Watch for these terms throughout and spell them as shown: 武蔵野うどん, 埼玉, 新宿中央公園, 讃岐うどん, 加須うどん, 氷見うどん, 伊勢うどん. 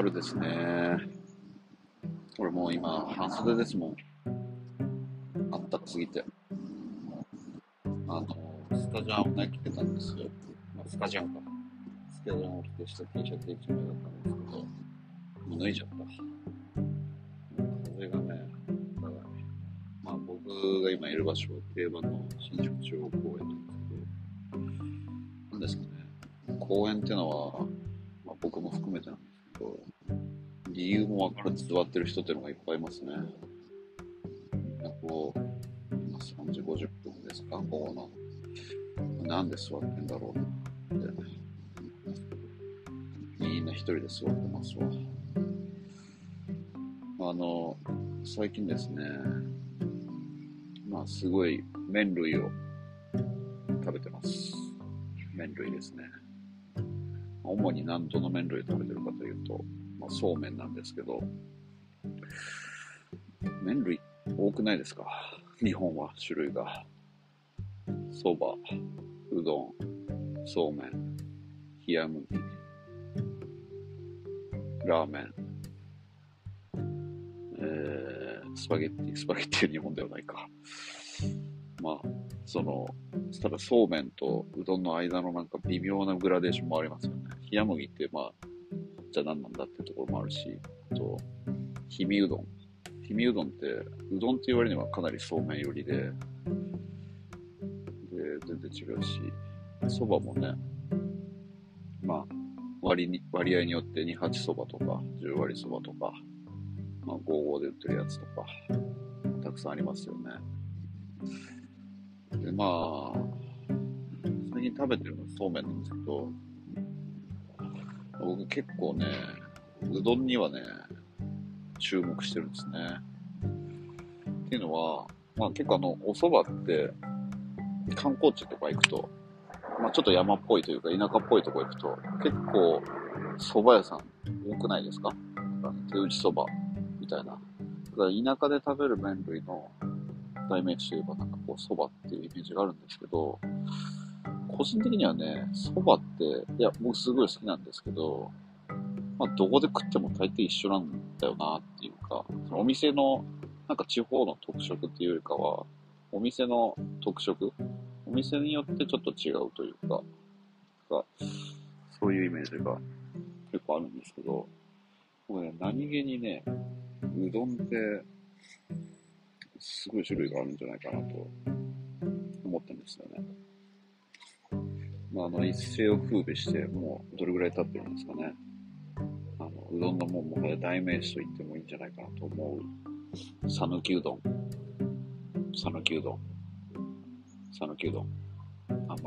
春ですね。俺もう今半袖ですもん。あったかすぎて。スタジャンをね、着てたんですよ。スタジャンか。スタジャンを着てした T シャツで1枚だったんですけど、もう脱いじゃった。風がね、だからね、まあ僕が今いる場所、競馬の新宿中央公園なんですけど、なんですかね、公園ってのは、まあ僕も含めてなんですけど、理由も分からず座ってる人ってのがいっぱいいますね。こう、今3時50分ですか、午後の。なんで座ってんだろうなってみんな一人で座ってますわ。最近ですね、まあすごい麺類を食べてます。麺類ですね。主に何度の麺類食べてるかというと、まあ、そうめんなんですけど、麺類多くないですか、日本は。種類がそば、うどん、そうめん、冷麦、ラーメン、スパゲッティは日本ではないか。まあ、ただそうめんとうどんの間のなんか微妙なグラデーションもありますよね。冷麦ってまあ、じゃあ何なんだっていうところもあるし、あと、氷見うどんって、うどんって言われるにはかなりそうめん寄りで、全然違うし、そばもね、まあ割合によって2八そばとか10割そばとか、まあ、55で売ってるやつとかたくさんありますよね。で、まあ最近食べてるのはそうめんなんですけど、僕結構ねうどんにはね注目してるんですね。っていうのは、まあ、結構おそばって観光地とか行くと、まあ、ちょっと山っぽいというか田舎っぽいとこ行くと結構蕎麦屋さん多くないですか？手打ち蕎麦みたいな。だから田舎で食べる麺類の代名詞といえばなんかこう蕎麦っていうイメージがあるんですけど、個人的にはね、蕎麦っていや僕すごい好きなんですけど、まあどこで食っても大抵一緒なんだよなっていうか、そのお店のなんか地方の特色っていうよりかは。お店によってちょっと違うというか、そういうイメージが結構あるんですけど、もうね、何気にね、うどんってすごい種類があるんじゃないかなと思ってんですよね。まあ、一世を風靡して、もうどれぐらい経ってるんですかね。うどんのもはや代名詞と言ってもいいんじゃないかなと思う、讃岐うどん。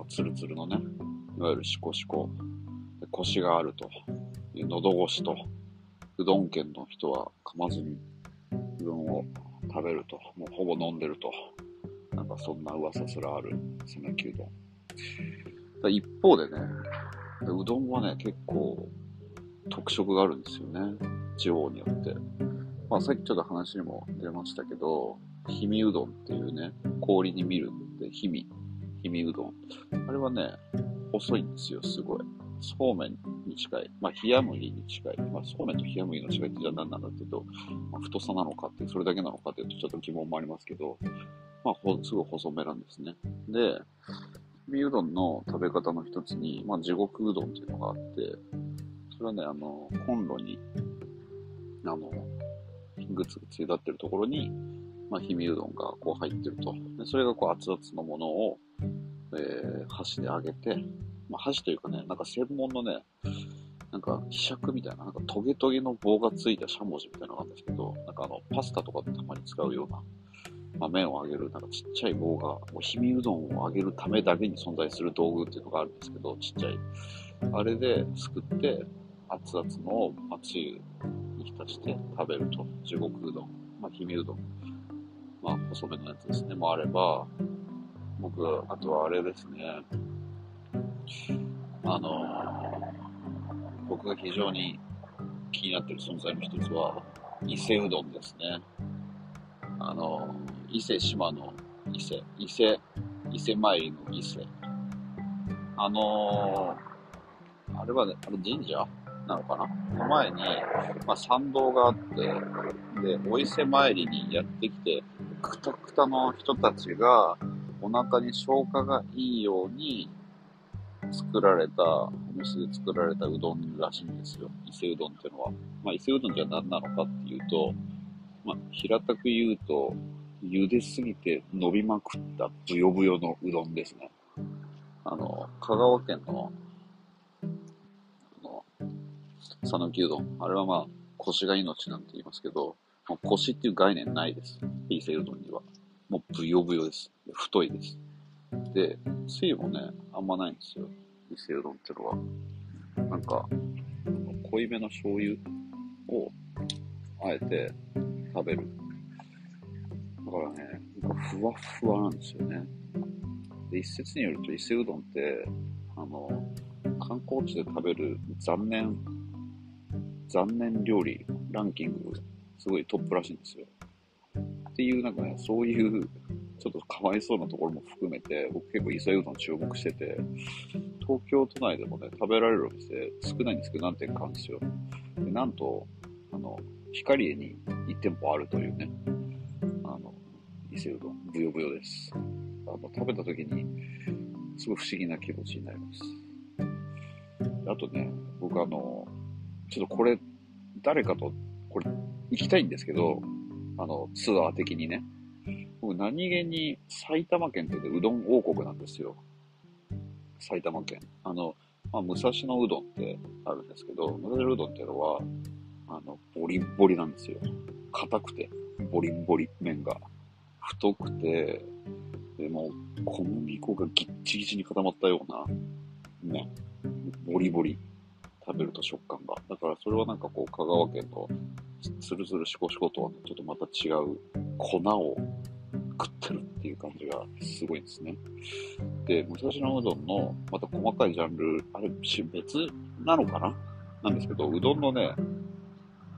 ツルツルのね、いわゆるシコシコ、コシがあるという喉越しと、うどん県の人は噛まずにうどんを食べると、もうほぼ飲んでると、なんかそんな噂すらある讃岐うどん。だ一方でね、うどんはね、結構特色があるんですよね、地方によって。まあさっきちょっと話にも出ましたけど、氷見うどんっていうね、氷に見るって氷見うどん。あれはね、細いんですよ、すごい。そうめんに近い。まあ、冷麦に近い。まあ、そうめんと冷麦の違いってじゃあ何なんだって言うと、まあ、太さなのかって、それだけなのかっていうとちょっと疑問もありますけど、まあ、すごい細めなんですね。で、氷見うどんの食べ方の一つに、まあ、地獄うどんっていうのがあって、それはね、コンロに、グツグツ茹だってるところに、まあ、氷見うどんがこう入ってると。でそれがこう熱々のものを、箸で揚げて、まあ、箸というかね、なんか専門のね、なんかひしゃくみたいな、なんかトゲトゲの棒がついたしゃもじみたいなのがあるんですけど、なんかパスタとかでたまに使うような、まあ、麺を揚げる、なんかちっちゃい棒が、もう氷見うどんを揚げるためだけに存在する道具っていうのがあるんですけど、ちっちゃい。あれですくって、熱々のをつゆに浸して食べると。地獄うどん、まあ、氷見うどん。まあ、細めのやつですね。もあれば、僕、あとはあれですね。僕が非常に気になってる存在の一つは、伊勢うどんですね。伊勢島の伊勢参りの伊勢。あれはね、神社なのかなの前に、参道があって、でお伊勢参りにやってきて、クタクタの人たちがお腹に消化がいいように作られた、お店で作られたうどんらしいんですよ、伊勢うどんっていうのは。伊勢うどんって何なのかっていうと、平たく言うと、茹ですぎて伸びまくったブヨブヨのうどんですね。香川県の讃岐うどん、あれは腰が命なんて言いますけど、もう腰っていう概念ないです、伊勢うどんには。もうブヨブヨです。太いです。で、つゆもね、あんまないんですよ、伊勢うどんってのは。濃いめの醤油をあえて食べる。だからね、ふわふわなんですよね。で、一説によると伊勢うどんって、観光地で食べる残念料理ランキング、すごいトップらしいんですよ。っていう、そういう、ちょっとかわいそうなところも含めて、僕結構伊勢うどん注目してて、東京都内でもね、食べられるお店少ないんですけど、何店かあるんですよ。で、なんと、光栄に1店舗あるというね、伊勢うどん、ブヨブヨです。食べた時に、すごい不思議な気持ちになります。あとね、僕ちょっとこれ、誰かと、これ、行きたいんですけど、ツアー的にね、僕何気に埼玉県ってうどん王国なんですよ。埼玉県。武蔵野うどんってあるんですけど、武蔵野うどんっていうのは、ボリボリなんですよ。硬くて、ボリボリ麺が。太くて、でも小麦粉がギッチギチに固まったような麺。ボリボリ。食べると食感が。だからそれは香川県のツルツルシコシコとはちょっとまた違う粉を食ってるっていう感じがすごいんですね。で、武蔵野うどんのまた細かいジャンル、あれ別なのかななんですけど、うどんのね、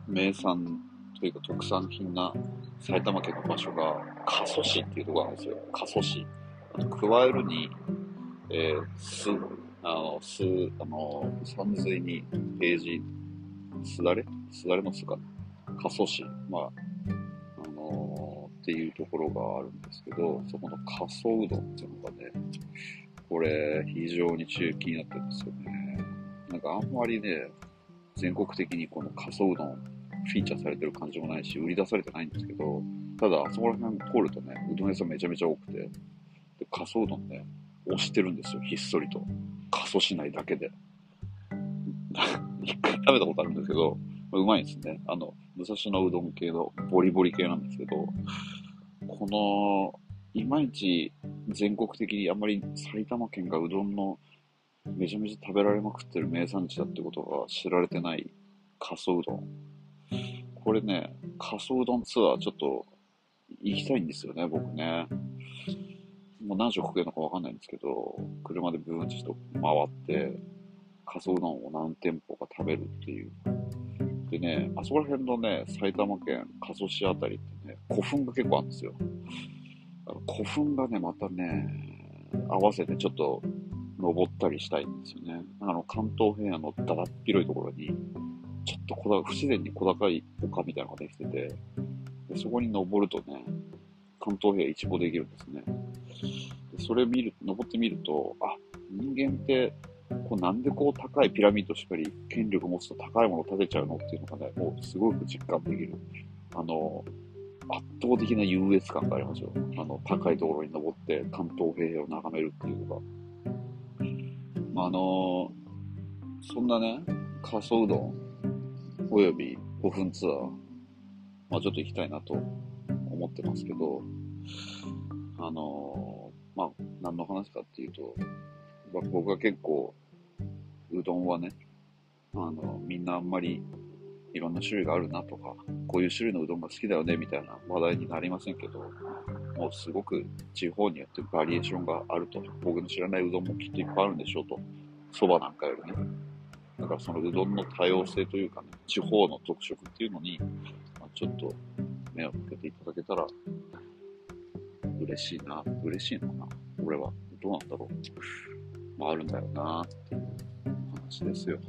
名産というか特産品な埼玉県の場所が加須市っていうところなんですよ。加須市。加えるに、山水に平時、すだれの巣かな、加須市、っていうところがあるんですけど、そこの加須うどんっていうのがね、これ非常に気になってるんですよね。あんまりね、全国的にこの加須うどんフィーチャーされてる感じもないし、売り出されてないんですけど、ただあそこら辺通るとね、うどん屋さんめちゃめちゃ多くて、で、加須うどんね、押してるんですよ、ひっそりと。加須市内だけで。一回食べたことあるんですけど、うまいですね。武蔵野うどん系のボリボリ系なんですけど、いまいち全国的にあんまり埼玉県がうどんのめちゃめちゃ食べられまくってる名産地だってことが知られてない加須うどん。これね、加須うどんツアーちょっと行きたいんですよね、僕ね。もう何食食えるのか分かんないんですけど、車でブーンとちょっと回って、加須うどんを何店舗か食べるっていう。でね、あそこら辺のね、埼玉県加須市あたりってね、古墳が結構あるんですよ。古墳がね、またね、合わせてちょっと登ったりしたいんですよね。関東平野のだだっ広いところに、ちょっと不自然に小高い丘みたいなのができてて、でそこに登るとね、関東平野一望できるんですね。それを登ってみると、人間って、なんで高いピラミッドしっかり権力を持つと高いものを建てちゃうのっていうのがね、もうすごく実感できる。圧倒的な優越感がありますよ。高いところに登って関東平野を眺めるっていうのが。そんなね、加須うどん、および古墳ツアー、ちょっと行きたいなと思ってますけど、何の話かっていうと、僕は結構、うどんはね、みんなあんまりいろんな種類があるなとか、こういう種類のうどんが好きだよねみたいな話題になりませんけど、もうすごく地方によってバリエーションがあると。僕の知らないうどんもきっといっぱいあるんでしょうと。そばなんかよりね。だからそのうどんの多様性というかね、地方の特色っていうのに、ちょっと目を向けていただけたら、嬉しいのかな、俺はどうなんだろう、あるんだよなっていう話ですよ。